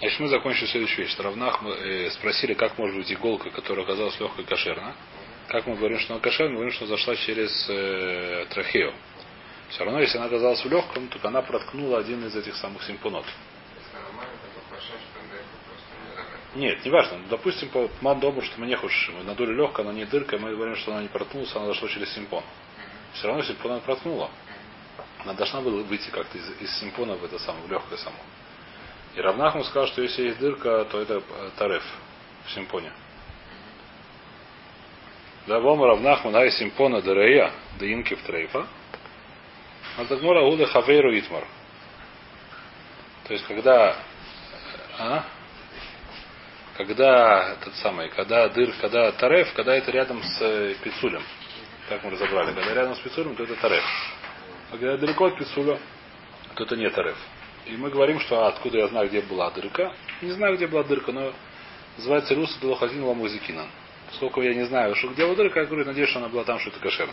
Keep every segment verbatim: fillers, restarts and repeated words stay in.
Значит, мы закончили следующую вещь. Рав Нахман э, спросили, как может быть иголка, которая оказалась легкой, кошерна. Как мы говорим, что она кошерна, мы говорим, что она зашла через э, трахею. Все равно, если она оказалась в легком, то она проткнула один из этих самых симпонот. Нет, не важно. Допустим, по мандобу, что мы не хуже, мы надули легко, она не дырка, мы говорим, что она не проткнулась, она зашла через симпон. Все равно симпона проткнула. Она должна была выйти как-то из, из симпона в это самое, в легкое само. И рав Нахман сказал, что если есть дырка, то это тареф в симпоне. Да, вам рав Нахман, а и симпона дарея, да инки в трейфа. А так мора гуда хавейру Итмар. То есть, когда... А? Когда этот самый, когда дыр, когда тареф, когда это рядом с пицулем. Так мы разобрали. Когда рядом с пицулем, то это тареф. А когда далеко от пицуля, то это не тареф. И мы говорим, что а, откуда я знаю, где была дырка. Не знаю, где была дырка, но называется Руса Долохазин Ламузикина. Поскольку я не знаю, что где была дырка, я говорю, надеюсь, что она была там, что это кошерно.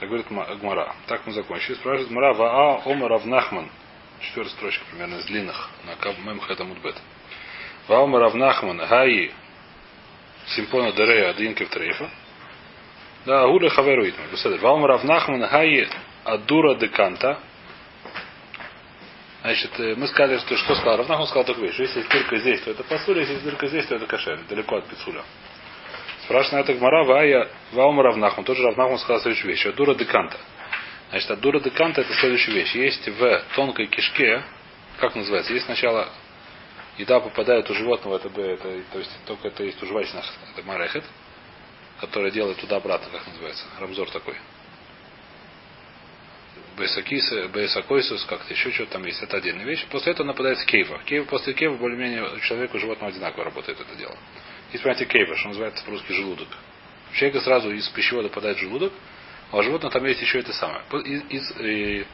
Так говорит Гмара. Так мы закончили. Спрашивает Мара Ваа Ома рав Нахман. Четвертая строчка примерно из длинных. На Кабмем Хэтамудбет. Ваум рав Нахман, Гаи, симпона дерея, адинкев трейфа. Да, гуля хаверу итма. Ваум рав Нахман, Гаи, адура деканта. Значит, мы сказали, что что сказал? Рав Нахман сказал такую вещь. Если есть дырка здесь, то это пасуля, если есть дырка здесь, то это кошель, далеко от пицуля. Спрашивает на это Гмара, Гаи, ваум рав Нахман. Тот же рав Нахман сказал следующую вещь. Адура деканта. Значит, адура деканта это следующая вещь. Есть в тонкой кишке, как называется, есть сначала... Еда попадает у животного, это, это, то есть только это есть у жвачных, это марехет, которая делает туда-обратно, как называется, рамзор такой. Бреет Акуисус, как-то еще что-то там есть, это отдельная вещь. После этого нападает Кейва. Кейва после Кейва более-менее человеку и животному одинаково работает это дело. Есть понятие Кейва, что называется по-русски желудок. У человека сразу из пищевода попадает желудок, а у животного там есть еще это самое. Из, из, из,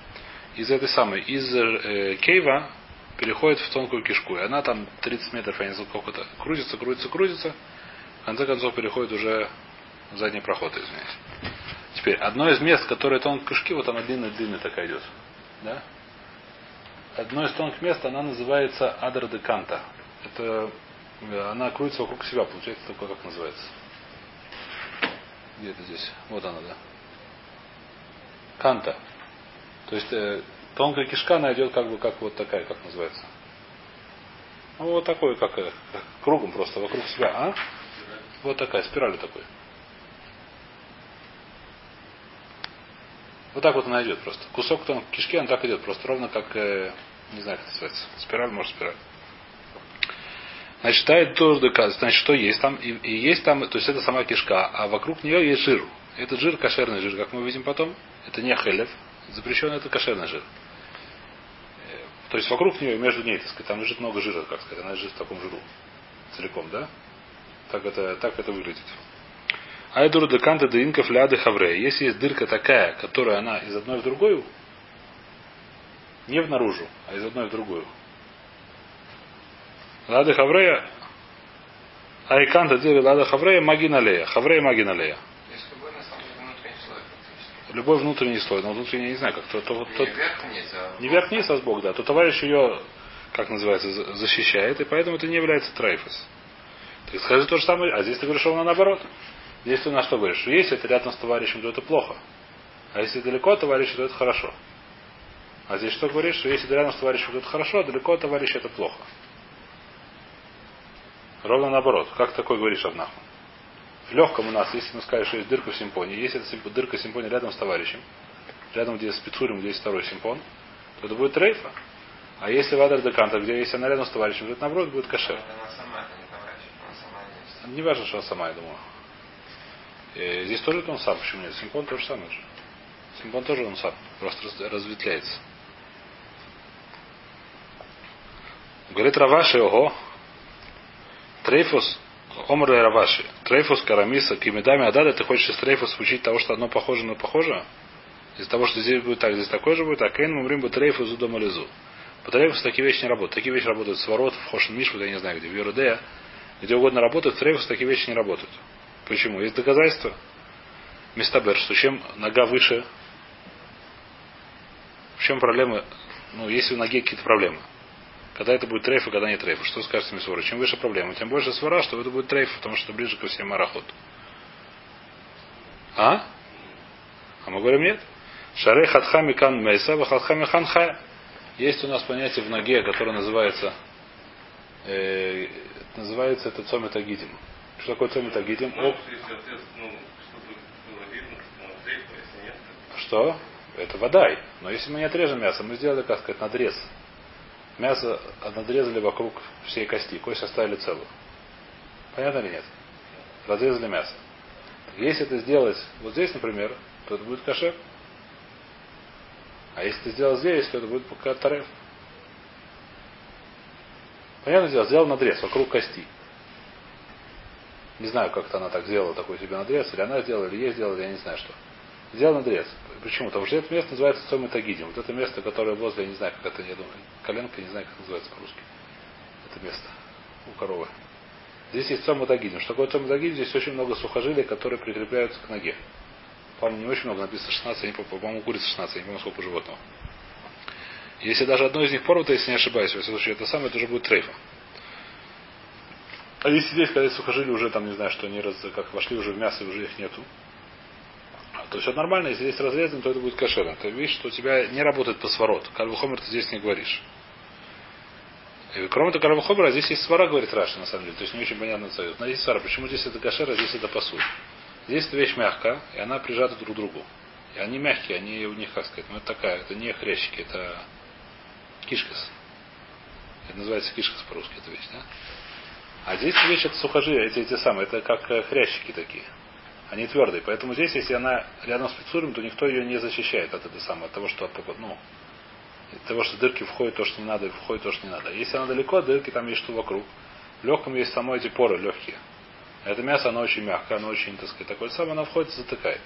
из этой самой, из э, Кейва переходит в тонкую кишку. И она там тридцать метров, я не знаю, сколько-то, крутится, крутится, крутится. В конце концов, переходит уже в задний проход, извиняюсь. Теперь, одно из мест, которое тонкой кишки, вот она длинная-длинная такая идет. Да? Одно из тонких мест, она называется адура деканта. Это она крутится вокруг себя, получается, такое, как называется. Где это здесь? Вот она, да. Канта. То есть... Тонкая кишка, она идет как бы как вот такая, как называется. Ну, вот такой, как, как кругом просто, вокруг себя, а? Вот такая, спираль такой. Вот так вот она идет просто. Кусок тонкой кишки, он так идет просто, ровно как, не знаю, как это называется. Спираль, может, спираль. Значит, тает тоже доказывает, значит, что есть там, и, и есть там, то есть это сама кишка, а вокруг нее есть жир. Этот жир, кошерный жир, как мы увидим потом, это не хелев, запрещен это кошерный жир. То есть вокруг нее, между ней, так сказать, там лежит много жира, как сказать, она лежит в таком жиру. Целиком, да? Так это, так это выглядит. Айдуру деканта деинков ляды хаврея. Если есть дырка такая, которая она из одной в другую, не в наружу, а из одной в другую. Лады хаврея, айканта дыры лады хаврея, магиналея. Хаврея магиналея. Любой внутренний слой, но внутренний я не знаю, как то, то, то, не вверх-вниз, а сбоку, да, то товарищ ее, как называется, защищает, и поэтому это не является трейфус. Ты скажи то же самое, а здесь ты говоришь, ровно наоборот. Здесь ты на что говоришь? Если это рядом с товарищем, то это плохо. А если далеко от товарища, то это хорошо. А здесь что говоришь, что если рядом с товарищем, то это хорошо, а далеко от товарища это плохо. Ровно наоборот. Как такой говоришь, рав Нахман? В легком у нас, если мы скажем, что есть дырка в симпоне, если это дырка в симпоне рядом с товарищем, рядом где с пицулем, где есть второй симпон, то это будет трейфа. А если в адура деканта, где если она рядом с товарищем, то это наоборот будет кошер. Она сама, это не товарищ, она сама есть. Не важно, что она сама, я думаю. И здесь тоже он сам, почему нет? Симпон тоже самое же. Симпон тоже он сам, просто разветвляется. Говорит Раваши, ого, трейфус. Омр и Раваши. Трейфус, карамиса, кимедами, адада, ты хочешь из трейфус учить того, что одно похоже на похоже? Из-за того, что здесь будет так, здесь такое же будет, а кейн мумрим бы трейфус удома лизу. По трейфусу такие вещи не работают. Такие вещи работают с ворот, в хошен мишку, я не знаю где, в Ерудея, где угодно работают, в трейфус такие вещи не работают. Почему? Есть доказательства. Мистабер, что чем нога выше, в чем проблемы, ну, если в ноге какие-то проблемы. Когда это будет трейф и когда не трейф. Что скажете, мисура? Чем выше проблема, тем больше свара, что это будет трейф, потому что ближе ко всем марахот. А? А мы говорим нет. Шарей хатхами кан мейса, вахатхами хан хая. Есть у нас понятие в ноге, которое называется э, называется это цомет ха-гидим. Что такое цомет ха-гидим? Оп. Что? Это водай. Но если мы не отрежем мясо, мы сделали, как сказать, надрез. Мясо надрезали вокруг всей кости, кость оставили целую. Понятно или нет? Разрезали мясо. Если это сделать вот здесь, например, то это будет кашер. А если ты сделал здесь, то это будет катарев. Понятно дело, сделал надрез вокруг кости. Не знаю, как-то она так сделала, такой себе надрез, или она сделала, или ей сделала, я не знаю что. Сделал надрез. Почему? Потому что это место называется цомет ха-гидим. Вот это место, которое возле, я не знаю, как это, я думаю, коленка, не знаю, как называется по-русски. Это место у коровы. Здесь есть цомет ха-гидим. Что такое цомет ха-гидим? Здесь очень много сухожилий, которые прикрепляются к ноге. По-моему, не очень много, написано шестнадцать, я не помню, по-моему, курица шестнадцать, я не помню, сколько животного. Если даже одно из них порвано, если не ошибаюсь, в этом случае это самое, это уже будет трейфом. А если здесь, когда сухожилия уже там, не знаю, что они раз, как вошли уже в мясо, уже их нету, то есть все нормально, если здесь разрезано, то это будет кошерно. Ты видишь, что у тебя не работает посворот. Карвухомер ты здесь не говоришь. И кроме того, карвухомера, здесь есть свара, говорит Раша, на самом деле. То есть не очень понятно совет. Но здесь свара. Почему здесь это кошер, а здесь это посуд? Здесь эта вещь мягкая, и она прижата друг к другу. И они мягкие, они у них, как сказать, ну это такая, это не хрящики, это кишкас. Это называется кишкас по-русски, эта вещь, да? А здесь вещь это сухожилия, эти, эти самые, это как хрящики такие. Они твердые. Поэтому здесь, если она рядом с пицулем, то никто ее не защищает от этого самого, от того, что от, ну, от того, что дырки входит то, что не надо, и входит то, что не надо. Если она далеко от дырки, там есть что вокруг. В легком есть само эти поры легкие. Это мясо, оно очень мягкое, оно очень, так сказать, такое самое, оно входит и затыкает.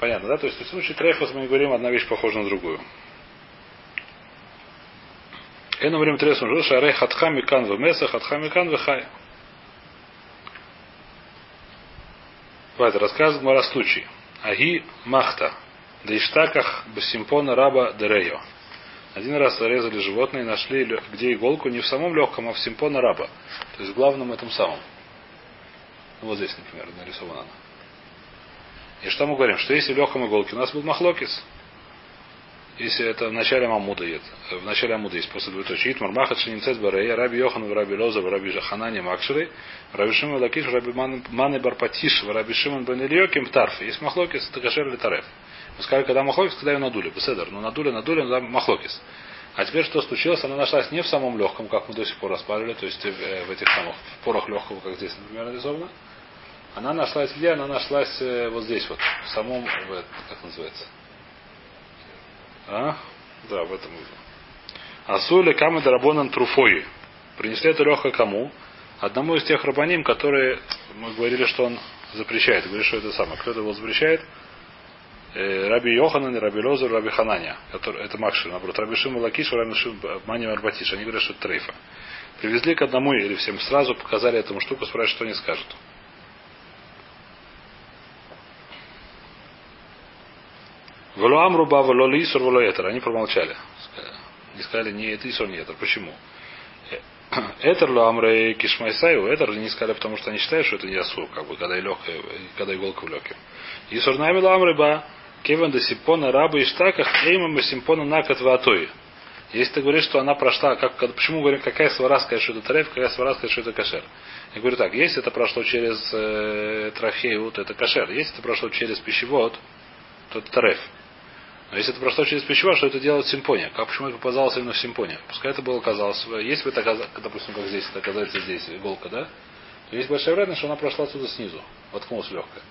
Понятно, да? То есть в случае трейфус мы не говорим, одна вещь похожа на другую. Эну время трейфусом жил, шарей хатхами канвы меса, хатхами канвы хай. Давайте рассказывает Мара случай. Аги махта. Дейштаках симпона рабба дереё. Один раз зарезали животное и нашли где иголку не в самом легком, а в симпона рабба. То есть в главном этом самом. Вот здесь, например, нарисована она. И что мы говорим? Что если в легком иголке у нас был махлокис. Если это в начале Мамуды, в начале Мамуды есть после двоеточия. Итмар, Махат, Шеницет барея, Раби Йохану, Раби Лозу, Раби Хананя, Макширы, Рабиши Малакиша, Раби Маны Барпатиш, Раби Шимон Банильё, Кимтарф. Есть махлокис, это кашер или тареф. Мы сказали, когда махлокис, когда ее надули. Беседер, ну надули, надули, надули, махлокис. А теперь что случилось? Она нашлась не в самом легком, как мы до сих пор распарили, то есть в этих самых в порах легкого, как здесь, например, нарисовано. Она нашлась где? Она нашлась вот здесь вот, в самом, как называется? А? Да, в этом. Асули камы дарабонан труфои. Принесли это легко кому? Одному из тех рабаним, которые мы говорили, что он запрещает. Говорили, что это самое. Кто-то его запрещает? Э, Раби Йоханан, Раби Лозу, Раби Хананя. Который, это Макшир, наоборот. Рабиши Малакиша, Рабиши Мани Марбатиш. Они говорят, что это трейфа. Привезли к одному или всем сразу, показали этому штуку, спрашивают, что они скажут. Влоам руба, влоли исур, влоэтер. Они промолчали. Не сказали, не это исур, не этер. Почему? Этер лоамрей кишмайсаю. Этер не сказали, потому что они считают, что это не асур, как бы, когда, и легкая, когда иголка в легком. Исур нами лоамреба. Кевен до симпона раба и штаках. Эймам и симпона накат ватои. Если ты говоришь, что она прошла, как, почему говорим, какая свара сказать, что это тареф, какая свара сказать, что это кашер? Я говорю так, если это прошло через э, трахею, то это кашер. Если это прошло через пищевод, то это тареф. Но если это прошло через пищевод, что это делает симпония? Как почему это показалось именно в симпонии? Пускай это было казалось, если бы это оказалось, допустим, как здесь, это оказывается здесь иголка, да? То есть большая вероятность, что она прошла отсюда снизу, воткнулась легкая.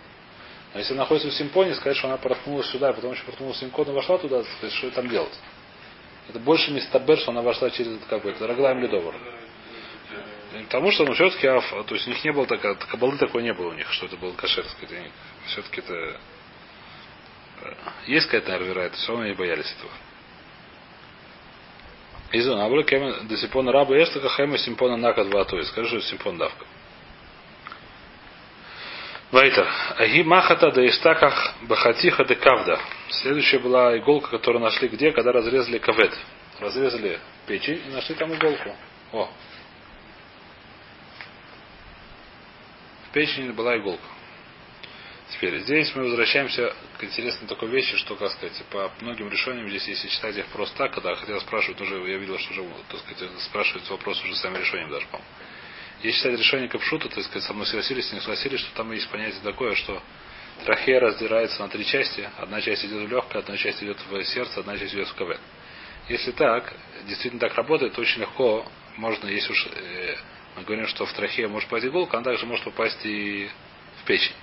Но если она находится в симпонии, сказать, что она проткнулась сюда, а потом еще проткнулась симпония, вошла туда, сказать, что там делать? Это больше мистабер, что она вошла через этот какой-то дороглайм ледовар. Потому что, ну, все-таки, а, то есть у них не было такой, кабалы такой не было у них, что это был кашер, сказать, все-таки это... Есть какая-то арвера, все равно не боялись этого. Изон, а вы до симпона раба эштака хэма симпона накат ватуи. Скажи, что это симпон давка. Вайтер. Аги махата да эштаках бахатиха де кавда. Следующая была иголка, которую нашли где, когда разрезали кавет. Разрезали печень и нашли там иголку. О! В печени была иголка. Теперь здесь мы возвращаемся к интересной такой вещи, что, как сказать, по многим решениям здесь, если читать их просто так, когда хотел спрашивать, уже я видел, что уже, так сказать, спрашивают вопрос уже самим решением даже, по-моему. Если читать решение Капшута, так сказать, со мной согласились, не согласились, что там есть понятие такое, что трахея раздирается на три части. Одна часть идет в легкое, одна часть идет в сердце, одна часть идет в ковен. Если так, действительно так работает, то очень легко можно, если уж э, мы говорим, что в трахею может попасть иголка, она также может попасть и в печень.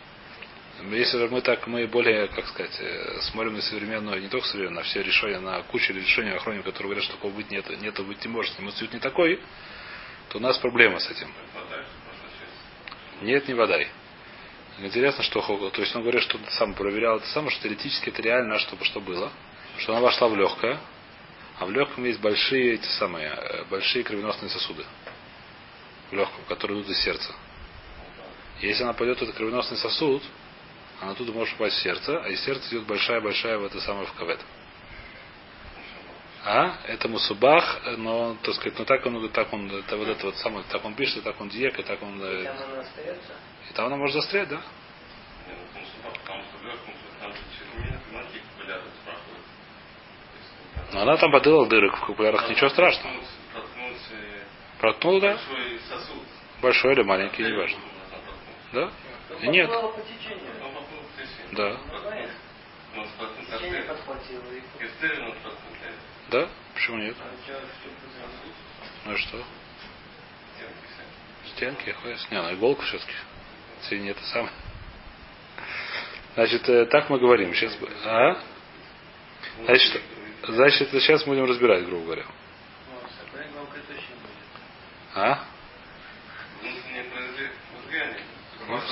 Если же мы так, мы более, как сказать, смотрим на современную, не только современную, на все решения, на кучу решений охранников, которые говорят, что такого быть нет, нет, быть не может, мы цвет не такой, то у нас проблема с этим. Нет, не водай. Интересно, что то есть он говорит, что сам проверял это самое, что теоретически это реально, чтобы что было, что она вошла в легкое, а в легком есть большие эти самые, большие кровеносные сосуды в легком, которые идут из сердца. Если она пойдет в этот кровеносный сосуд, она тут может попасть в сердце, а из сердца идет большая-большая в это самое в ковет. А? Это мусубах, но, так сказать, но так он, так он, это вот это вот самое, так он пишет, так он диек, и так он. И там она остается? И там она может застрять, да? Нет, ну мусубах, потому что в легком там же червяк, знаете, их популярно спрашивают. Но она там поделала дырок в капулярах, ничего страшного. Проткнула, да? Большой сосуд. Большой или маленький, не важно. Да? Нет. Да. Да? Почему нет? Ну и что? Стенки, хвост. Не, ну иголка все-таки. Сегодня это самое. Значит, так мы говорим. Сейчас. А? Значит, значит, сейчас будем разбирать, грубо говоря. А?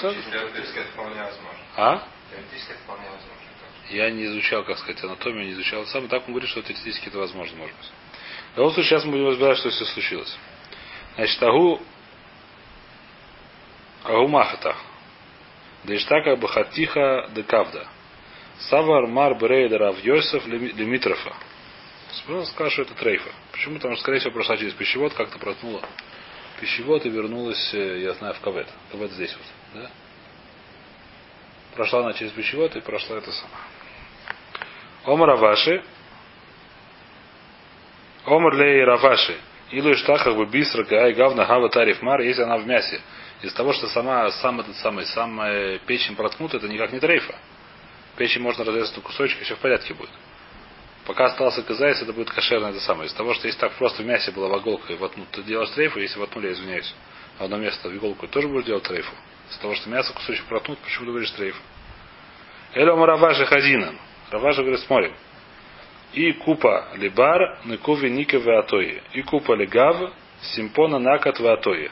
Теоретически это вполне возможно. А? Теоретически это вполне возможно. Я не изучал, как сказать, анатомию, не изучал сам. Так он говорит, что теоретически это возможно, может быть. В любом случае, сейчас мы будем разбирать, что все случилось. Значит, агу... Агу махата. Дештака бахатиха декавда. Савар мар бреет рав Йосеф лимитрофа. Он сказал, что это трейфа. Почему? Потому что, скорее всего, прошла через пищевод, как-то проткнула пищевод и вернулась, я знаю, в ковет. Ковет здесь вот. Да? Прошла она через пищевод и прошла это сама. Омар Раваши. Омар лей Раваши. Илу иштахах бы бисра гай гавна гава тариф мар. Если она в мясе. Из-за того, что сама, сам этот самый, сам печень проткнут, это никак не трейфа. Печень можно разрезать на кусочек, и все в порядке будет. Пока остался казайс, это будет кошерное это самое. Из-за того, что если так просто в мясе была в иголку и воткнут, ты делаешь трейфу, если воткнули, я извиняюсь, одно место в иголку, тоже будешь делать трейфу. Из-за того, что мясо кусочек проткнут, почему ты говоришь трейфу? Элем Раважа хазинан. Раважа говорит, смотрим. И купа либар, ныкуви ника веатои. И купа лигав, симпона накат веатои.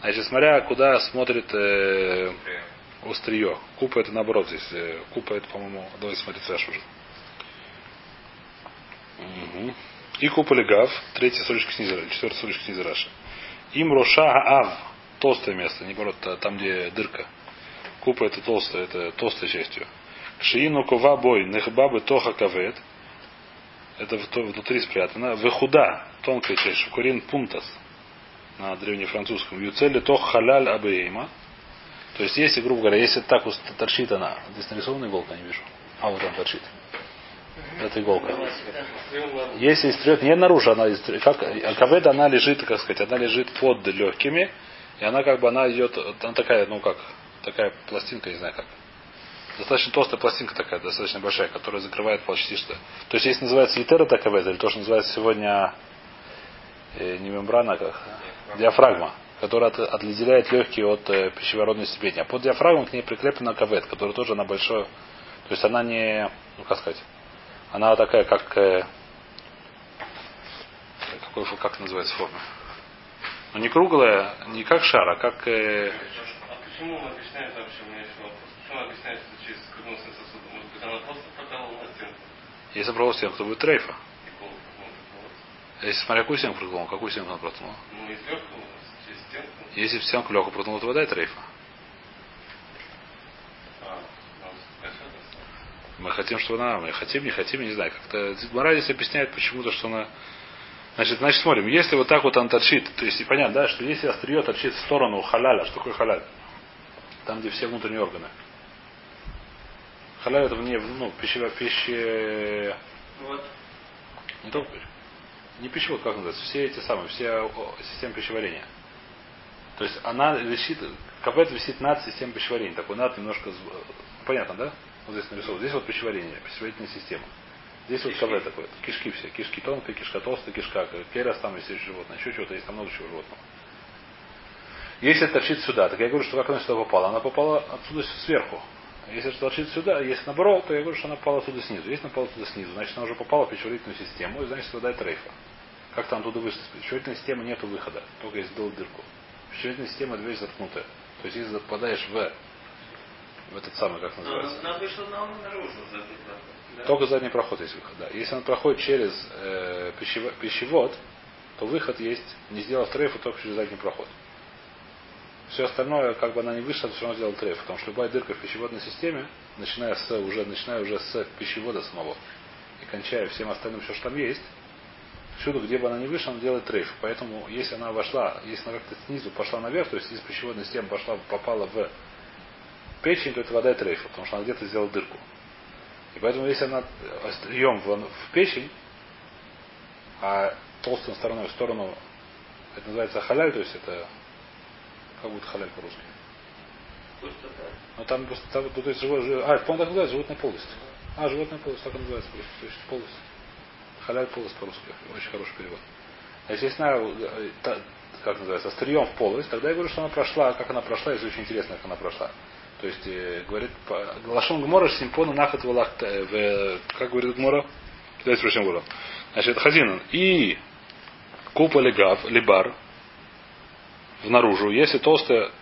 Значит, смотря куда смотрит э, острие. Купа это наоборот здесь. Купа это, по-моему, давайте смотреть Саша уже. Угу. И купа лигав, третья строчка снизу, четвертая строчка снизу Раши. Им роша аав. Толстое место, не наоборот, там, где дырка. Купа это толстая, это толстая частью. Шиину кова бой, нехбабы тоха кавет. Это внутри спрятано. Вехуда, тонкая часть, шукурин пунтас. На древнефранцузском. Юцели тох халяль абейма. То есть, если, грубо говоря, если так вот торчит она. Здесь нарисована иголка, не вижу. А вот там торчит. Это иголка. Если истрет, не наружу, она истрет. А кавет, она лежит, как сказать, она лежит под легкими. И она как бы, она идет, она такая, ну как, такая пластинка, не знаю как. Достаточно толстая пластинка такая, достаточно большая, которая закрывает почти что. То есть, если называется литера-доковед, или то, что называется сегодня э, не мембрана, как диафрагма, которая от, отделяет легкие от э, пищевородной степени. А под диафрагмой к ней прикреплена ковед, которая тоже она большая. То есть, она не, ну как сказать, она такая, как, э, какой, как называется форма? Но не круглая, не как шар, а как... Э... А почему он объясняет вообще? У меня есть вопрос. Почему он объясняет, что через кровеносные сосуды? Может быть, она просто проколола стенку? Если проколола стенку, то будет трейфа. Иголка, ну, если смотря какую стенку проколола, какую стенку она протянула? Ну, из легкого, через стенку. Если в стенку легкого протянула, то вода и трейфа. А, ну, Мы хотим, чтобы она... Мы хотим, не хотим, я не знаю. Как-то Мара здесь объясняет почему-то, что она... Значит, значит, смотрим. Если вот так вот он торчит, то есть, понятно, да, что если острие торчит в сторону халяля, что такое халяль? Там, где все внутренние органы. Халяль это вне, ну, пищевая, пища... Вот. Не только пища. Не пищевод, как называется. Все эти самые, все системы пищеварения. То есть, она висит... Капет висит над системой пищеварения. Такой над немножко... Понятно, да? Вот здесь нарисовано. Здесь вот пищеварение, пищеварительная система. Здесь кишки. Вот кабель такой. Кишки все. Кишки тонкая, кишка толстая, кишка. Керас там есть еще животное. Еще чего-то есть. Там много чего животного. Если это торчит сюда, так я говорю, что как она сюда попала? Она попала отсюда сверху. Если это торчит сюда, если наоборот, то я говорю, что она попала отсюда снизу. Если она попала отсюда снизу, значит она уже попала в пищеварительную систему. И значит страдает рейфа. Как там оттуда вышла? В пищеварительной системе нет выхода. Только если сделал дырку. Пищеварительная система дверь заткнутая. То есть если попадаешь в... В этот самый, как называется. Она вышла наружу, да? Только задний проход есть выход, да. Если она проходит через э, пищево- пищевод, то выход есть, не сделав трейфу, только через задний проход. Все остальное, как бы она не вышла, то все равно сделала трейф. Потому что любая дырка в пищеводной системе, начиная с уже, начиная уже с пищевода самого и кончая всем остальным, все, что там есть, всюду, где бы она не вышла, она делает трейф. Поэтому, если она вошла, если она как-то снизу пошла наверх, то есть из пищеводной системы пошла, попала в печень, то это вода и трейфа, потому что она где-то сделала дырку. И поэтому, если она острием в, в печень, а толстой стороной в сторону, это называется халяль, то есть это как будто халяль по-русски. Пустота. Но там просто, там, то есть животное, а, по-моему, так называется, животная полость. А, животная полость, так называется по-русски, то есть полость. Халяль полость по-русски, очень хороший перевод. А если она, как называется, острием в полость, тогда я говорю, что она прошла, как она прошла, если очень интересно, как она прошла. То есть, э, говорит, Лашон Гмора, симпона нахат валахта, э, как говорит Гмора, давайте прочим Гмора. Значит, хазинан. И купа легав, либар, внаружу. Если толстая,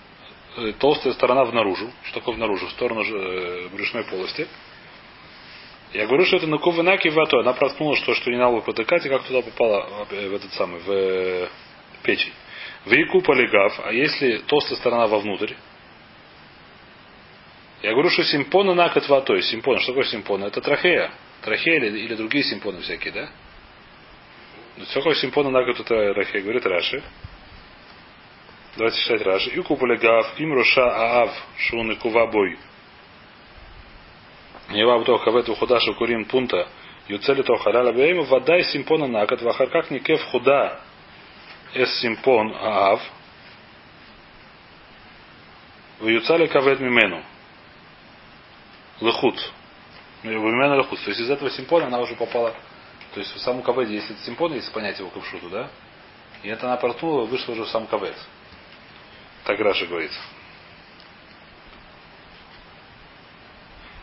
э, толстая сторона внаружу, что такое внаружу, в сторону э, брюшной полости. Я говорю, что это на кувынаки вато. Она проткнула, что, что не надо потыкать, и как туда попала э, в этот самый, в э, печень. В и купа легав, а если толстая сторона вовнутрь, я говорю, что симпона накат ватой. Симпон. Что такое симпона? Это трахея. Трахея или, или другие симпоны всякие, да? Что такое симпона накат это трахея? Говорит Раши. Давайте читать Раши. Юку полегав им руша аав шуны кувабой. Неваб то хавету худашу курим пунта. Юцели то халяла бейма. Водай симпона накат вахаркак никев худа. Эс симпон аав. Вюцали кавет мимену. Лыхут. Ну, именно лыхут. То есть из этого симпона она уже попала. То есть в саму каведе, если это симпон, если понять его кавшуту, да? И это она портнула, вышла уже в сам кавед. Так Раша говорит.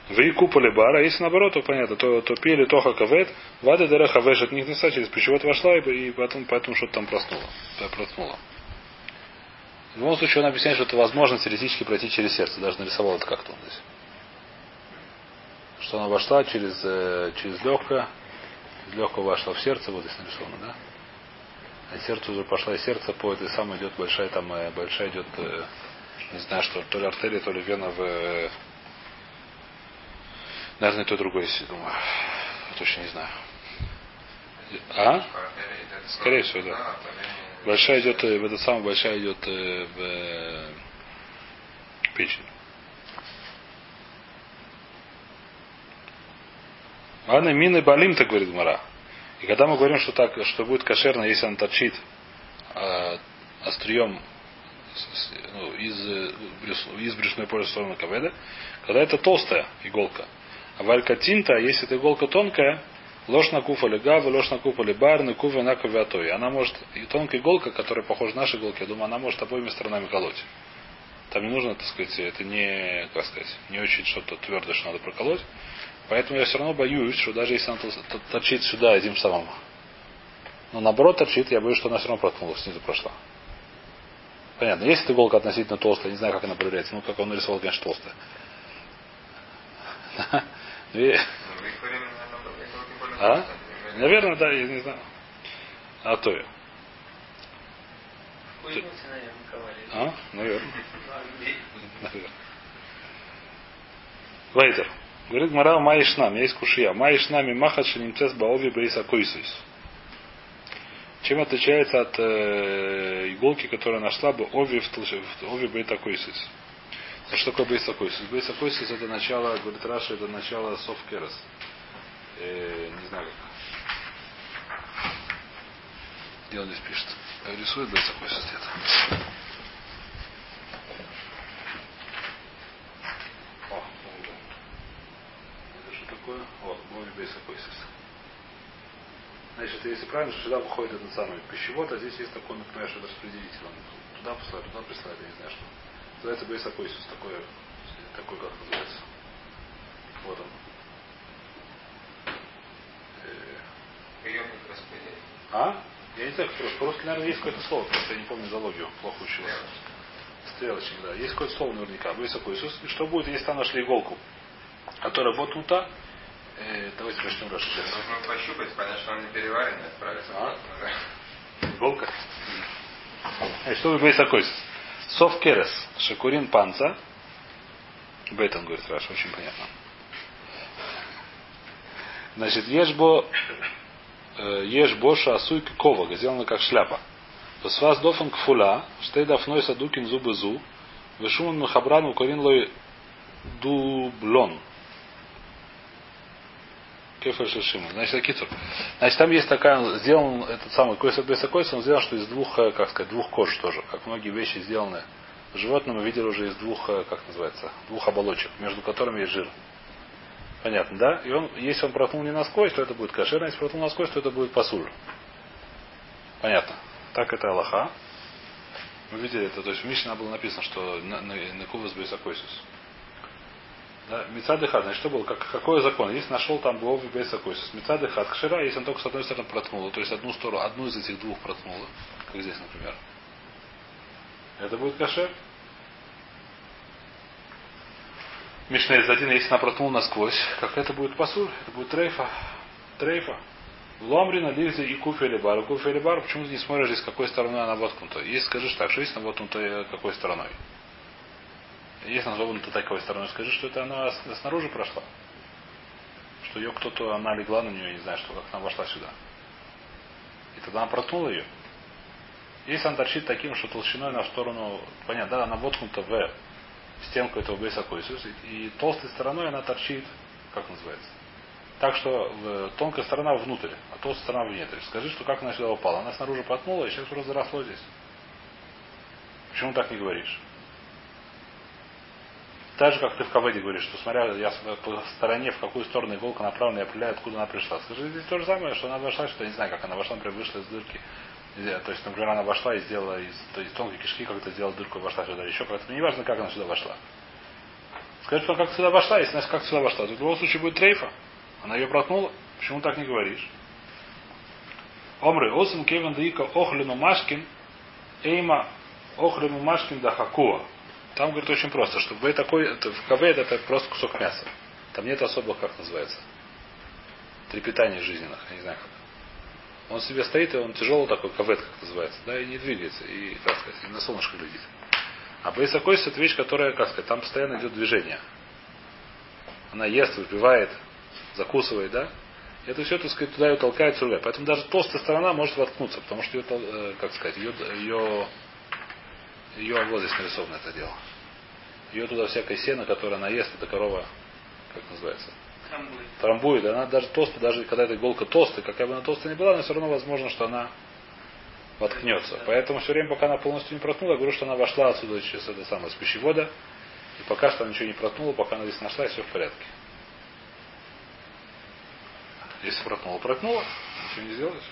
Вы купали бара, если наоборот, то понятно, то, то пили тоха кавед, вады дара хавеш от них неса, через пищевод вошла и потом, поэтому что-то там проснуло. Протнуло. В любом случае он объясняет, что это возможно теоретически пройти через сердце. Даже нарисовал это как-то он здесь. Что она вошла через, через легкое, из легкого вошла в сердце, вот здесь нарисовано, да? А сердце уже пошло, и сердце по этой самой идет большая, там большая идет, не знаю что, то ли артерия, то ли вена в... Наверное, то и другое, если думаю. Точно не знаю. А? Скорее всего, да. Большая идет, в этот самый большая идет в печень. Анна мины балим, так говорит Мара. И когда мы говорим, что так, что будет кошерно, если она торчит э, острием ну, из, э, брюс, из брюшной полости в сторону каведа, когда это толстая иголка. А валька тинта, если эта иголка тонкая, ложь на куфали гавы, ложь на куфали барны, кувы на кавиатой. Она может, и тонкая иголка, которая похожа на наши иголки, я думаю, она может обоими сторонами колоть. Там не нужно, так сказать, это не, как сказать, не очень что-то твердое, что надо проколоть. Поэтому я все равно боюсь, что даже если она торчит сюда этим самым, но наоборот торчит, я боюсь, что она все равно проткнулась, снизу прошла. Понятно. Если эта иголка относительно толстая, не знаю, как она проверяется, ну, как он нарисовал, конечно, толстая. А? Наверное, да, я не знаю. А то я. А? Наверное. Наверное. Лейтер. Говорит Мара, маишнам, я из кушия. Маишнами махат шеницет барея бреет Акуисус. Чем отличается от э, иголки, которая нашла бы ови в, в ови бреет Акуисус? Что такое бреет Акуисус? Бреет Акуисус это начало, говорит Раша, это начало сов керас. Э, не знаю как. Где он здесь пишет? Рисует бреет Акуисус где-то. Вот, мой бейс Акуисус. Значит, если правильно, что сюда выходит этот самый пищевод, а здесь есть такой, например, что распределитель. Он туда послали, туда прислали, я не знаю что. Называется бейс Акуисус, такой, такой как называется. Вот он. Приемник распределитель. А? Я не знаю, как по-русски, наверное, есть какое-то слово, просто я не помню зоологию, плохо учился. Стрелочник, да. Есть какое-то слово наверняка. Бейс Акуисус. И что будет, если там нашли иголку, которая воткнута? Э, давайте начнем Рашу. Нужно пощупать, понятно, что она не переваренная, отправится. А? Иголка. А что вы бейс Акуисус? Сов керес, шакурин панца. Бейтон, говорит Раша, очень понятно. Значит, ешбо, ешбо шаасуй кикова, сделано как шляпа. Посваз дофан кфула, штейдафной садукин зубы зу, вышуман махабран укорин лой дублон. Значит, акицур. Значит, там есть такая, сделан этот самый койс от бейса койса, он сделан, что из двух, как сказать, двух кож тоже. Как многие вещи сделаны животным, мы видели уже из двух, как называется, двух оболочек, между которыми есть жир. Понятно, да? И он, если он проткнул не насквозь, то это будет кашер, а если проткнул насквозь, то это будет пасуль. Понятно. Так это алаха. Мы видели это, то есть в Мишне было написано, что некувас бейса койсус. Да, мецадыхат, значит, что было? Как, какой закон? Если нашел там был бейс Акуисус. Мецадыхат кшира, если он только с одной стороны проткнуло, то есть одну сторону, одну из этих двух проткнуло, как здесь, например. Это будет кашер. Мишна из один, если она проткнула насквозь, как это будет пасур, это будет трейфа. Трейфа. Ломрина, лильзи и куфелибар. Куфелибар, почему ты не смотришь, здесь с какой стороны она воткнута? Если скажешь так, что если она воткнута какой стороной? Если она зовут такой стороной, скажи, что это она снаружи прошла. Что ее кто-то, она легла на нее, я не знаю, что как она вошла сюда. И тогда она проткнула ее. Если она торчит таким, что толщиной на сторону, понятно, да, она воткнута в стенку этого бейс Акуисус, и толстой стороной она торчит, как называется. Так что тонкая сторона внутрь, а толстая сторона внутрь. Скажи, что как она сюда упала. Она снаружи проткнула, и сейчас уже заросло здесь. Почему так не говоришь? Так же, как ты в Каведе говоришь, что смотря я по стороне, в какую сторону иголка направлена, я определяю, откуда она пришла. Скажи, здесь то же самое, что она вошла, что я не знаю, как она вошла, например, вышла из дырки. То есть, например, она вошла и сделала из, из тонкой кишки, как-то сделала дырку и вошла сюда. Еще как-то. Не важно, как она сюда вошла. Скажи, что она как сюда вошла, если она как сюда вошла, то в любом случае будет трейфа. Она ее проткнула. Почему так не говоришь? Омры, осен кевен дика охлену машкин, эйма охлену машкин да хакуа. Там, говорит, очень просто, что в такой, в кавед это просто кусок мяса. Там нет особых, как называется, трепетаний жизненных, я не знаю как. Он себе стоит, и он тяжелый такой, кавед, как называется, да, и не двигается, и, как сказать, и на солнышко глядит. А бейс Акуисус это вещь, которая, как сказать, там постоянно идет движение. Она ест, выпивает, закусывает, да. Это все, так сказать, туда ее толкает руля. Поэтому даже толстая сторона может воткнуться, потому что ее, как сказать, ее... ее Ее вот здесь нарисовано это дело. Ее туда всякое сено, которое она ест, эта корова, как называется? Трамбует. Трамбует. Она даже толстая, даже когда эта иголка толстая, какая бы она толстая ни была, она все равно возможно, что она воткнется. Да. Поэтому все время, пока она полностью не проткнула, я говорю, что она вошла отсюда с этой самой с пищевода. И пока что она ничего не проткнула, пока она здесь нашла, и все в порядке. Если проткнула, проткнула, ничего не сделаешь.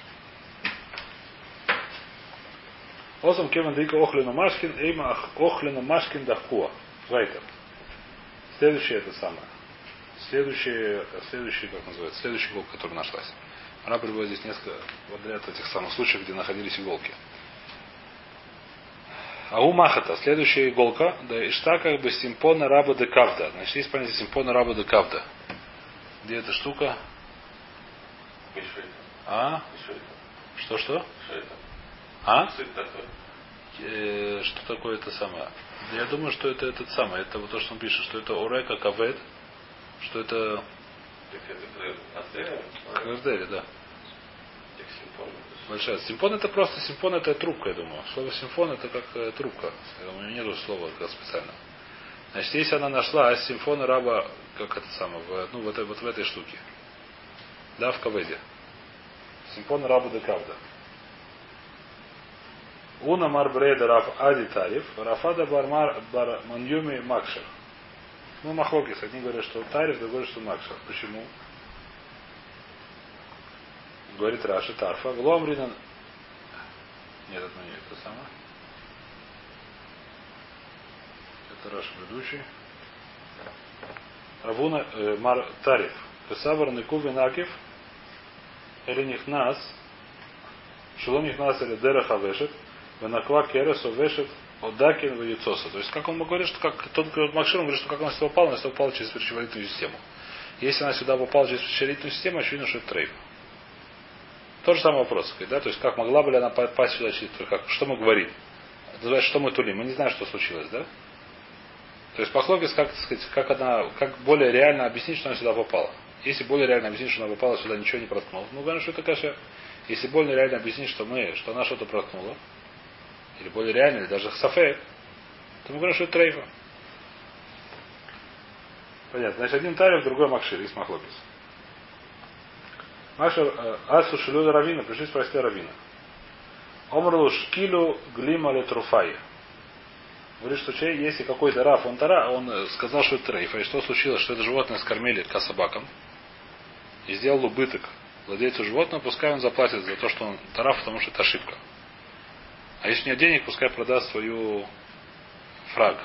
Осом кемандика охлену машкин, эйма охлену машкин дахуа. Вайтер. Следующее это самое. Следующее, следующее, как называется, следующая иголка, которая нашлась. Она приводит здесь несколько подряд этих самых случаев, где находились иголки. А у Махата, следующая иголка, да ишта как бы симпона рабба деканта. Значит, есть понятие симпона рабба деканта. Где эта штука? А? Что-что? А? Э, что такое это самое? Я думаю, что это этот самый. Это вот то, что он пишет, что это урека кавед, Что это? К Вердере, да. Большая. Симпон это просто, симпон это трубка, я думаю. Слово симфон это как трубка. Я думаю, нету слова специально. Значит, если она нашла а симфона рабба, как это самое, в, ну, в этой, вот в этой штуке. Да, в каведе. Симпона рабба декавда. Уна мар брейда раб ади тариф, рафада бармар бар маньюми макшер. Ну, Махлокис. Одни говорят, что тариф, другой, что макшер. Почему? Говорит Раша тарфа. Вломринан. Нет, это не это самое. Это Раша предыдущий. Равуна э, мар тариф. Песавар никуви накив. Элиних нас. Шелом их нас или дераха вешет. Венаква кересу вешет. Одакин вейцоса. То есть, как он говорит, что как тот Макшир, он говорит, что как она сюда попала, она сюда попала через причинительную систему. Если она сюда попала через причинительную систему, очевидно, что это трейф. Тот же самый вопрос, да? То есть, как могла бы ли она попасть сюда через как? Что мы говорим? Это называется, что мы тулим. Мы не знаем, что случилось, да? То есть, по логике, как, как, она, как более реально объяснить, что она сюда попала. Если более реально объяснить, что она попала сюда, ничего не проткнула. Ну, конечно, что это, конечно, если более реально объяснить, что мы, что она что-то проткнула, или более реально, или даже хсафе, то мы говорим, что это трейфа. Понятно. Значит, один тариф, другой макшир, есть махлокис. Макшир асу шилю равина, пришли спросили равина. Омрлу шкилю глима ле труфай. Говорит, что если какой-то раф, он тара, он сказал, что это трейфа. И что случилось, что это животное скормили ко собакам и сделал убыток владельцу животного, пускай он заплатит за то, что он тара, потому что это ошибка. А если нет денег, пускай продаст свою фраг.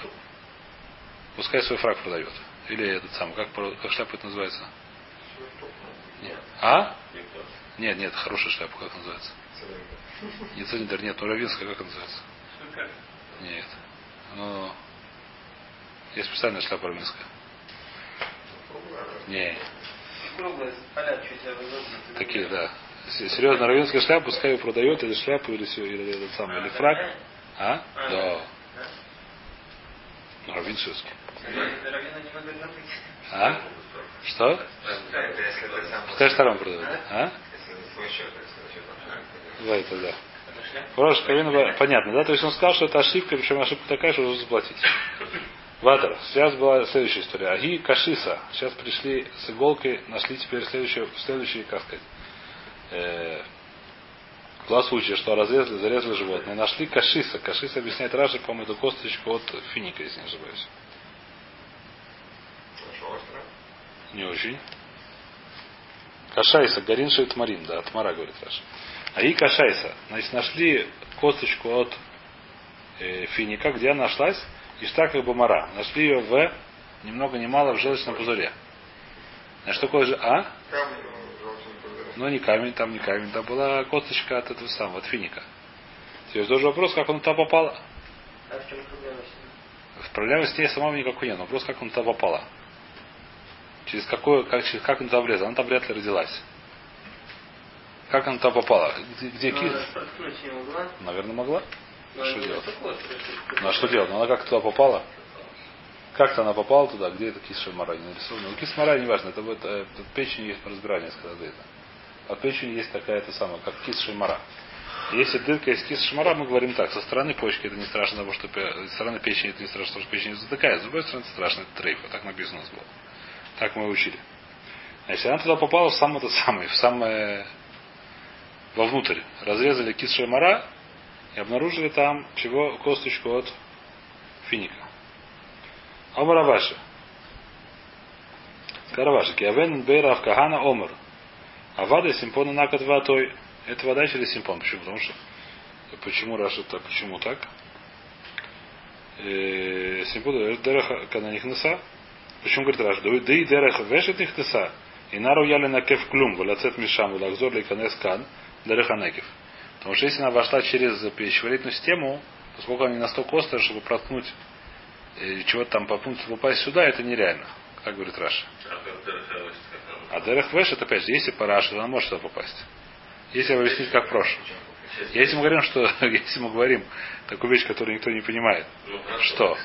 Пускай свой фраг продает. Или этот самый, как, как шляпа это называется? Нет. А? Нет, нет, хорошая шляпа, как называется? Не цилиндр, нет, ну равинская, как называется? Нет. Ну, есть специальная шляпа равинская. Нет. Такие, да. Серьезно, равинская шляпа, пускай ее продает, или шляпу, или, все, или этот самый, или фраг. А? а? Да. Ну, равин все-таки. А? Что? Пускай шторм продает. А? Да, это да. Хорошо, равин, понятно, да? То есть он сказал, что это ошибка, причем ошибка такая, что нужно заплатить. Ватер. Сейчас была следующая история. Аги Кашиса. Сейчас пришли с иголкой, нашли теперь следующую, следующую, как сказать, была случай, что разрезали, зарезали животное. Нашли кашиса. Кашиса объясняет Раши, по-моему, эту косточку от финика, если не ошибаюсь. Не очень. Кашайса, горинша и тмарин, да, тмара, говорит Раши. А и кашайса. Значит, нашли косточку от э, финика, где она нашлась, и что как бы мара. Нашли ее в, ни много ни мало, в желчном пузыре. Значит, такое же, а? Но не камень, там не камень, там была косточка от этого самого, от финика. Теперь тоже вопрос, как он туда попал. А в чем проблема с ней? Проблема с ней самого никакой нет. Вопрос, как он туда попала. Через какое, как, через, как он туда влез? Она там вряд ли родилась. Как она туда попала? Где кит? Наверное, могла. Но что делать? Ну а что делать? Она как туда попала? Как-то она попала туда, где это кисша мара не нарисовано. Ну, кисша мара не важно, это будет э, печень есть на разбирание, когда это. От печени есть такая-то самая, как кис шимара. Если дырка из кис шимара, мы говорим так, со стороны почки это не страшно, потому что со стороны печени это не страшно, потому что печень затыкает, с другой стороны это страшно, это трейф. Так написано у нас было. Так мы учили. Значит, она туда попала в самое-то самое, в самое вовнутрь. Разрезали кис шимара и обнаружили там чего? Косточку от финика. Омар Раваши. Раваши. Киавен бейра авкахана омар. А вода симпона накат ватой. Это вода через симпон. Почему? Потому что почему Раша так? Почему так? Симпона дераха кана нихнеса. Почему говорит Раша? Да и дераха вешет нихнеса. И нару яли на кеф клюм. Валяцет мишам. Валякзор лейканес кан. Дераха некеф. Потому что если она вошла через пищеварительную систему, поскольку она не настолько острая, чтобы проткнуть чего-то там по пункту попасть сюда, это нереально. Как говорит Раша. А дерех вэш, это опять же, если по Раши, то она может туда попасть. Если объяснить, как прошлое. Если мы говорим, что если мы говорим такую вещь, которую никто не понимает, ну, что?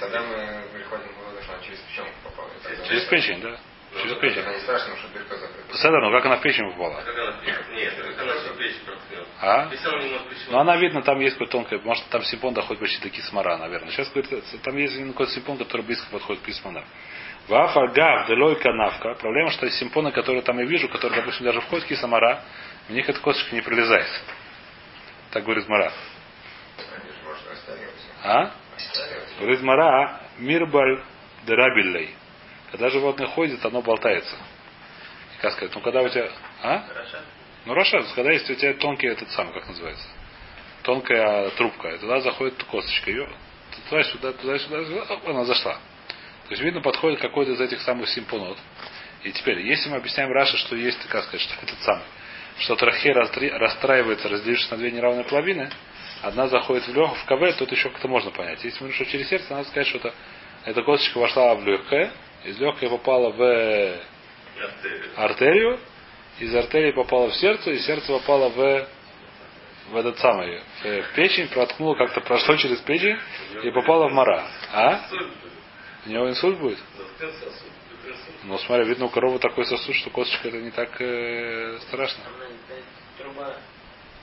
Тогда мы переходим к выводу, что она через печенку попала. Через печень, да. Через печень. Это не страшно, что дырка закрыта. Седер, но как она в печень попала? Нет, она же в печень проткнула. А? Ну она видно, там есть какой-то тонкий, может там симпон доходит почти до кисмара, наверное. Сейчас там есть какой-то симпон, который близко подходит к кисмара. Вафа гав, делой канавка. Проблема, что из симпона, которые там я вижу, которые, допустим, даже входят в кисмара, в них эта косточка не пролезает. Так говорит Мара. А? Говорит Мара, мирбаль дерабиллей. Когда животное ходит, оно болтается. И как сказать, ну когда у тебя... А? Раша. Ну Раша, когда есть у тебя тонкий этот самый, как называется, тонкая трубка, и туда заходит косточка. Ее туда-сюда, туда-сюда, она зашла. То есть, видно, подходит какой-то из этих самых симпонот. И теперь, если мы объясняем Раше, что есть, как сказать, что этот самый, что трахея расстраивается, разделившись на две неравные половины, одна заходит в легкое, в КВ, тут еще как-то можно понять. Если мы говорим, что через сердце, надо сказать, что это, эта косточка вошла в легкое, из легкое попала в артерию, из артерии попала в сердце, из сердца попала в, в этот самый, в печень, проткнула как-то, прошло через печень и попала в мара. А? У него инсульт будет? Ну, смотри, видно, у коровы такой сосуд, что косточка это не так э, страшно.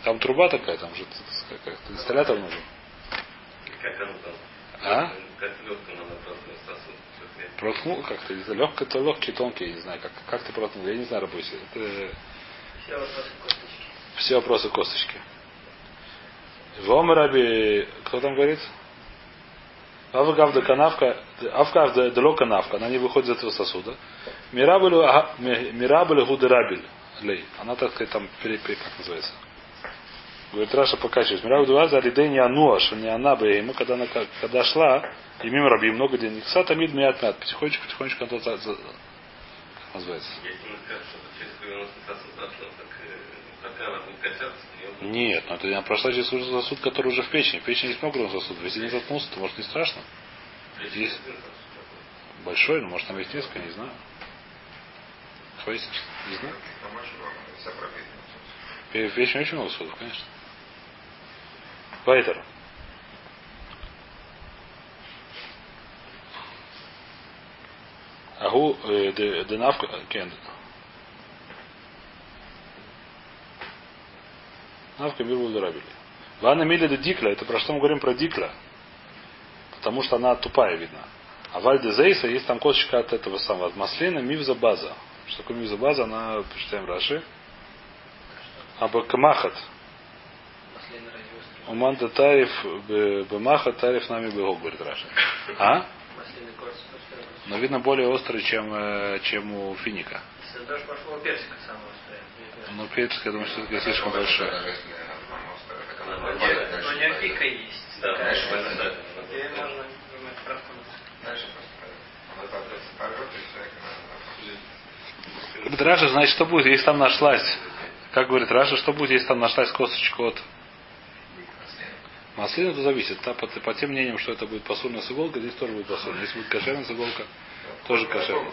Там труба такая, там же как-то инсталлятор нужен. Как оно там? А? Как легко надо проткнуть сосуд. Проткнул как-то? Легко, то легкий, тонкий, я не знаю. Как, как ты проткнул? Я не знаю, Рабуси. Это... Все вопросы косточки. Все вопросы косточки. В Омараби... Кто там говорит? Авгавда канавка, авгавда дело канавка, она не выходит из этого сосуда. Мирабелю, мирабелю гудерабель, лей. Она так сказать там перепей, как называется. Говорит, Раша покачивает. Мирабелю аз алидей не ануаш, не анабе. Ему когда она когда шла, и мимо раби много денег. Сатамид меня отмят. Потихонечку, потихонечку она за, за, как называется. Нет, но ну, это она прошла через сосуд, который уже в печени. В печени есть много грунтовых сосудов. Если не заткнулся, то может не страшно. Есть... Большой, но может там есть несколько, не знаю. Хватит? Не знаю. В печени очень много сосудов, конечно. Поэтому. Агу Денавка Кенда. Навка Бирбу Дурабили. Ванна Миля де Дикла. Это про что мы говорим про Дикла. Потому что она тупая, видно. А Вальде Зейса есть там косточка от этого самого, от маслина, мивза база. Что такое мивза база? Она, почитаем Раши. Абак Махат. Уманда Тариф Бмахат Тариф Нами Бего, говорит Раши. А? Но видно более острый, чем, чем у финика. Если даже пошло персика самого острая. Ну, персик, я думаю, что это слишком большой. Но не опика есть. Да, конечно, да. Где можно думать проткнуться? Дальше просто проткнуться. Говорит, Раша, значит, что будет, если там нашлась? Как говорит Раша, что будет, если там нашлась косточка от... Маслина это зависит. Да, по, по тем мнениям, что это будет посольная с иголкой, здесь тоже будет посольная. Если будет кошерная с иголкой, да, тоже кошерная.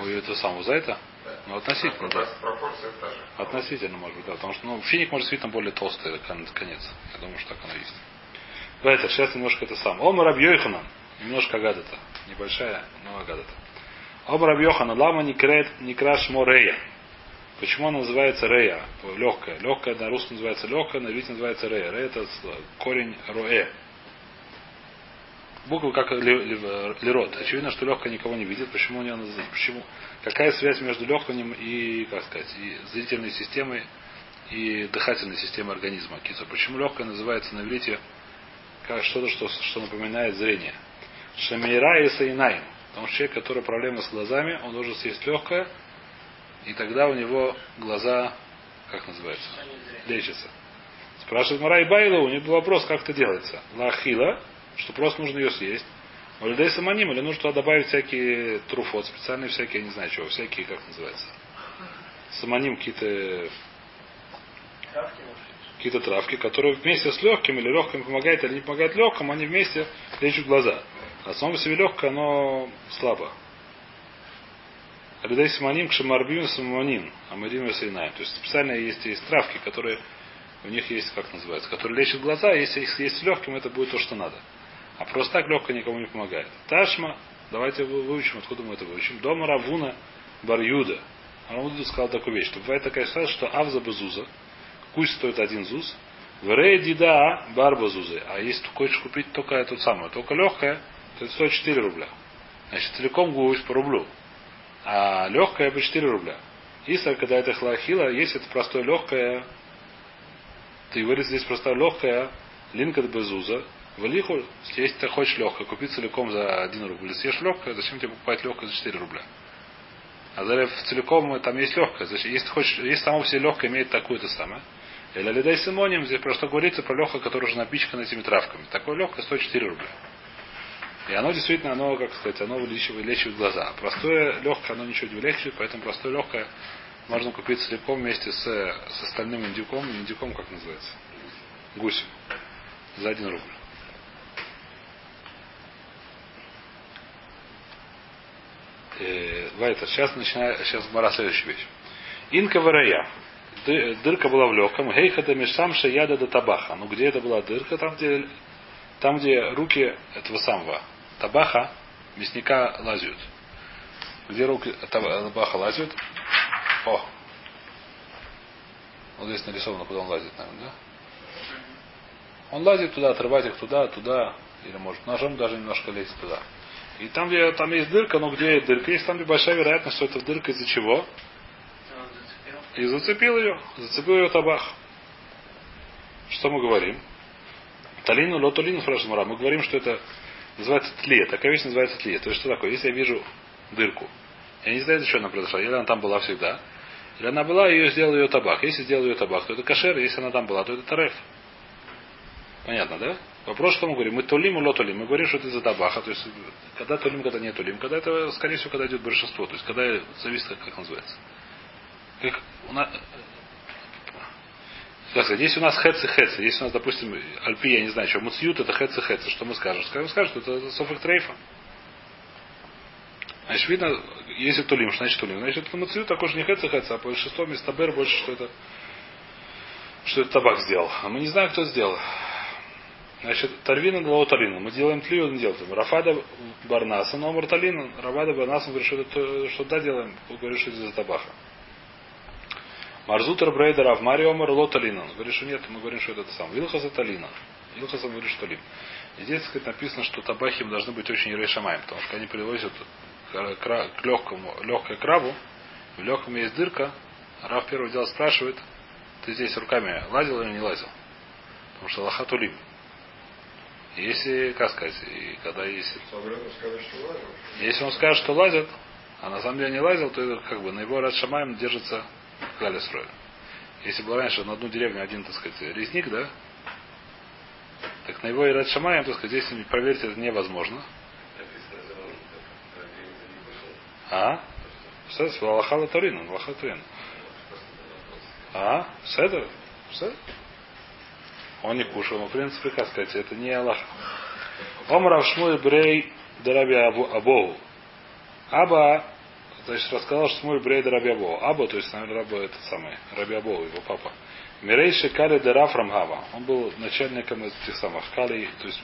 Вы это сам за это? Да. Ну, относительно, да. Пропорция та же. Относительно, может быть, да. Потому что ну, финик может быть там более толстый, конец. Я думаю, что так оно есть. Да, это сейчас немножко это сам. Ом Раби Йоханан. Немножко агадата. Небольшая, но агадата. Ом Раби Йоханан. Лама не краш морея. Почему она называется рея? Легкая. Легкая на русском называется легкая, на иврите называется рея. Рея это корень роэ. Буква как лирот. Очевидно, что легкая никого не видит. Почему у нее называется? Почему? Какая связь между легким и, как сказать, и зрительной системой и дыхательной системой организма? Почему легкая называется на иврите как что-то, что, что напоминает зрение? Шамира и Саинай. Потому что человек, который проблема с глазами, он должен съесть легкое. И тогда у него глаза, как называется, лечатся. Спрашивает Мара и Байло, у них был вопрос, как это делается. Лахила, что просто нужно ее съесть. Валидей саманим, или нужно туда добавить всякие труфот, специальные всякие, я не знаю чего, всякие, как называется. Саманим какие-то травки, какие-то травки, которые вместе с легким, или легким помогает, или не помогает легким, они вместе лечат глаза. А само по себе легкое, оно слабо. Алидай Симоним, Кшимарбим Саманин, Амадим Васейнаем. То есть специально есть, есть травки, которые у них есть, как называется, которые лечат глаза, если их съесть легким, это будет то, что надо. А просто так легко никому не помогает. Ташма, давайте выучим, откуда мы это выучим. Дома Равуна Барьюда. Равуна сказал такую вещь, что бывает такая ситуация, что авза базуза, кусь стоит один зуз, вре дида барбазузы. А если ты хочешь купить только эту самую, только легкая, то это стоит четыре рубля. Значит, целиком гусь по рублю. А легкая по четыре рубля. Если, когда это хлахила, если это простое легкое, ты вырез здесь просто легкая, линка безуза, в лиху, если ты хочешь легкое, купи целиком за один рубль. Если съешь легкое, зачем тебе покупать легкое за четыре рубля? А далее целиком там есть легкое. Если ты хочешь, если само все легкое имеет такую-то самое. Или лидай симоним, здесь просто говорится про легкое, которое уже напичкано этими травками. Такое легкое стоит четыре рубля. И оно действительно, оно, как сказать, оно вылечивает, лечит глаза. Простое легкое, оно ничего не вылечивает, поэтому простое легкое можно купить целиком вместе с, с остальным индюком, индюком, как называется, гусем, за один рубль. Э, Вайта, сейчас начинаю, сейчас Мара следующую вещь. Инка варая. Дырка была в легком. Гейха да мешам шаяда да табаха. Ну где это была дырка? Там где, там, где руки этого самого табаха, мясника, лазят. Где руки табаха лазят? О! Вот здесь нарисовано, куда он лазит, наверное, да? Он лазит туда, отрывать их туда, туда, или может ножом даже немножко лезет туда. И там, где там есть дырка, но где дырка есть, там где большая вероятность, что это дырка из-за чего? И зацепил ее, зацепил ее табах. Что мы говорим? Талину, лотулину, спрашиваем Мара. Мы говорим, что это называется тле. Такая вещь называется тле. То есть что такое? Если я вижу дырку, я не знаю, зачем она произошла. Или она там была всегда. Или она была, и ее сделал ее табак. Если сделал ее табак, то это кашер. Если она там была, то это тареф. Понятно, да? Вопрос, что мы говорим. Мы толим, уло толим. Мы говорим, что это из-за табаха. То есть, когда толим, когда не толим. Когда это, скорее всего, когда идет большинство. То есть, когда зависит, как, как называется. Как у нас... Как сказать, если у нас хэц и хэц, если у нас, допустим, альпи, я не знаю, что муцьют, это хэц и хэц. Что мы скажем? Скажем, скажем, что это софик трейфа. Значит, видно, если тулим, значит тулим. Значит, это мацию, такой же не хэца хэца, а по шестому место бер больше, что это, что это табак сделал. А мы не знаем, кто сделал. Значит, тарвина дала тарвину. Мы делаем тлию, не делаем. Рафада барнаса, но марталина. Рафада барнаса говорит, что это что да делаем, говорит, что это из-за табаха. Марзутер брейда рав Марио Марло талина. Он говорит, что нет, мы говорим, что это сам. Вилхаза талина. Вилхаза говорит, что лим. И здесь, так сказать, написано, что табахи должны быть очень рейшамаем, потому что они привозят к легкому, легкой крабу, в легком есть дырка. Рав первое дело спрашивает, ты здесь руками лазил или не лазил? Потому что лоха тулим. Если, как сказать, и когда есть... Если он скажет, что лазит, а на самом деле не лазил, то это как бы на его рад шамаем держится галя строя. Если было раньше на одну деревню один, так сказать, лесник, да? Так на его рад шамаем, так сказать, здесь проверить это невозможно. А? Сэдс, Валахала Турина, Валахала Турина. А? Сэдс? Сэдс? Он не кушал, но в принципе, как сказать, это не Аллах. Омрав Шмуль Брей Дараби Абоу. Аба, значит, рассказал, что Шмуль Брей Дараби Абоу. Аба, то есть, наверное, Раба этот самый, Раби Абоу, его папа. Мирей Шикали Дара Фрамгава. Он был начальником этих самых Кали, то есть...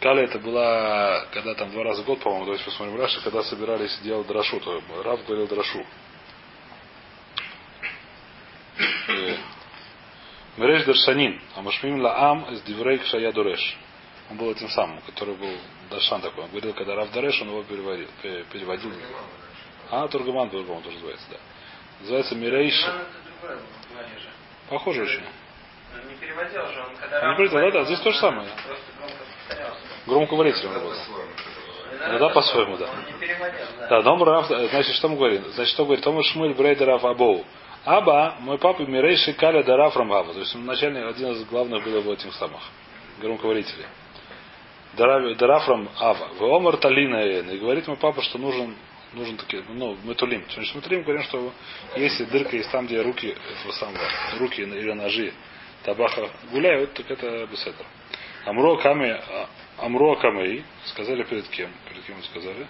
Кали это была, когда там два раза в год, по-моему, давайте посмотрим Раши, когда собирались делать драшу, то Рав говорил драшу. Мереш даршанин, а машмим лаам из диврейк шая дуреш. Он был этим самым, который был даршан такой. Он говорил, когда Рав дареш, он его переводил. переводил. А, Тургаман, по-моему, тоже называется, да. Называется Мерейш. Похоже очень. Он не переводил же, он когда Рав... Не переводил, да, да, здесь то же самое. Громковаритель он был. Да, по-своему, да. Да, но Рав, значит, что мы говорим? Значит, что говорит? Омар Шмуль Брейдеров Абоу. Аба, мой папа, Мирейши Каля Дара Фрамгава. То есть он начальник, один из главных был его этих самых громковарителей. Дарафрам Ава. В Омар Талина. И говорит мой папа, что нужен, нужен такие, ну, метулим. То есть мы тулим говорим, что если дырка есть там, где руки, самого, руки или ножи табаха гуляют, так это беседер. Амро Каме. Амруа Камей, сказали перед кем? Перед кем сказали?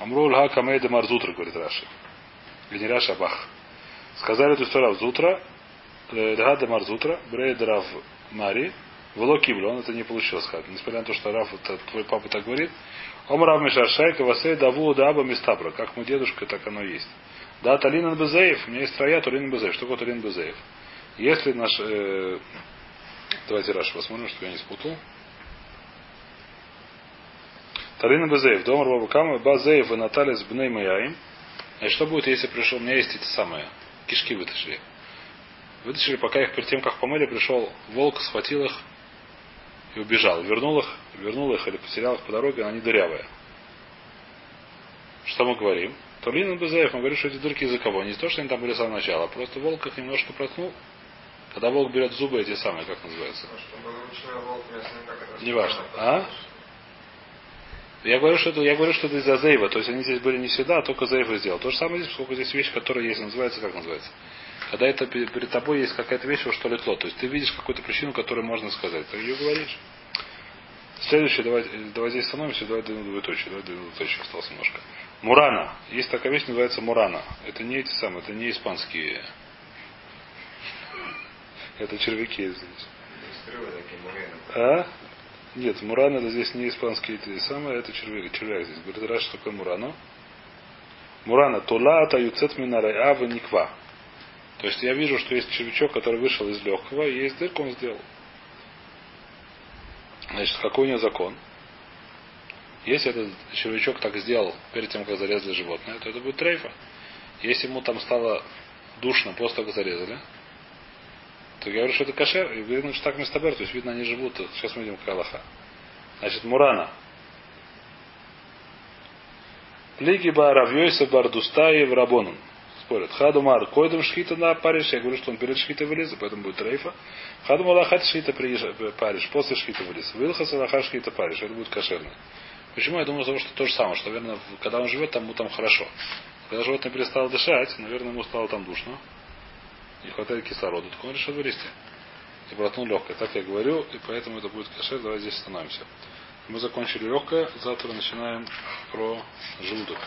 Амруа Лха Камей де Марзутра, говорит Раши. Или не Раши, а Бах. Сказали эту историю Зутра, Дагада Марзутра, бреет рав Мари, Волокиблю, он это не получилось, несмотря на то, что рав, это, твой папа так говорит, Ом рав Мишаршайка, Васей, Даву, Даба, Мистабра, как мы дедушка, так оно есть. Да, Талинан Безеев, у меня есть троя, Талинан Безеев, что такое Талинан Безеев? Если наш... Э... Давайте Раша посмотрим, чтобы я не спутал. Талинан Безеев, Домар Бабакама, Базеев и Наталис Бней Маяим. А что будет, если пришел, у меня есть эти самые, кишки вытащили. Вытащили, пока их перед тем, как помыли, пришел волк, схватил их и убежал. Вернул их, вернул их или потерял их по дороге, они дырявые. Что мы говорим? Талинан Безеев, мы говорим, что эти дырки из-за кого? Не то, что они там были с самого начала, просто волк их немножко проткнул. Когда волк берет зубы, эти самые, как называется? Неважно. А? Я говорю, что это, я говорю, что это из-за зейва. То есть они здесь были не всегда, а только зейва сделал. То же самое здесь, поскольку здесь вещь, которая есть, называется, как называется? Когда это перед тобой есть какая-то вещь, во что летло. То есть ты видишь какую-то причину, которую можно сказать. Ты ее говоришь. Следующее, давай, давай здесь становимся, давай до двоеточия. Давай до двоеточия осталось немножко. Мурана. Есть такая вещь, называется Мурана. Это не эти самые, это не испанские. Это червяки, извините. А? Нет, мурана это здесь не испанские эти самые, это червяк, червяк здесь. Говорит, Раш, что такое мурано? Мурана, тула, таюцет минарай, ава, никва. То есть я вижу, что есть червячок, который вышел из легкого, и есть дырку он сделал. Значит, какой у него закон? Если этот червячок так сделал перед тем, как зарезали животное, то это будет трейфа. Если ему там стало душно после того, как зарезали, то я говорю, что это кашер, и видно, что так мистабер, то есть видно, они живут. Сейчас мы видим калаха. Значит, Мурана. Лигиба Равьёйса Бардустаев Рабонун. Спорят. Хадумар койдом шхита на париш. Я говорю, что он перед шхитой вылез, поэтому будет трейфа. Хадумар лахат шхита париш. После шхита вылез. Вилхаса лахат шхита париш. Это будет кашерно. Почему? Я думаю, что то же самое, что, наверное, когда он живет, там ему там хорошо. Когда животное перестало дышать, наверное, ему стало там душно. Не хватает кислорода, так он решил вылезти. И проткнул легкое. Так я говорю, и поэтому это будет кашер. Давай здесь остановимся. Мы закончили легкое. Завтра начинаем про желудок.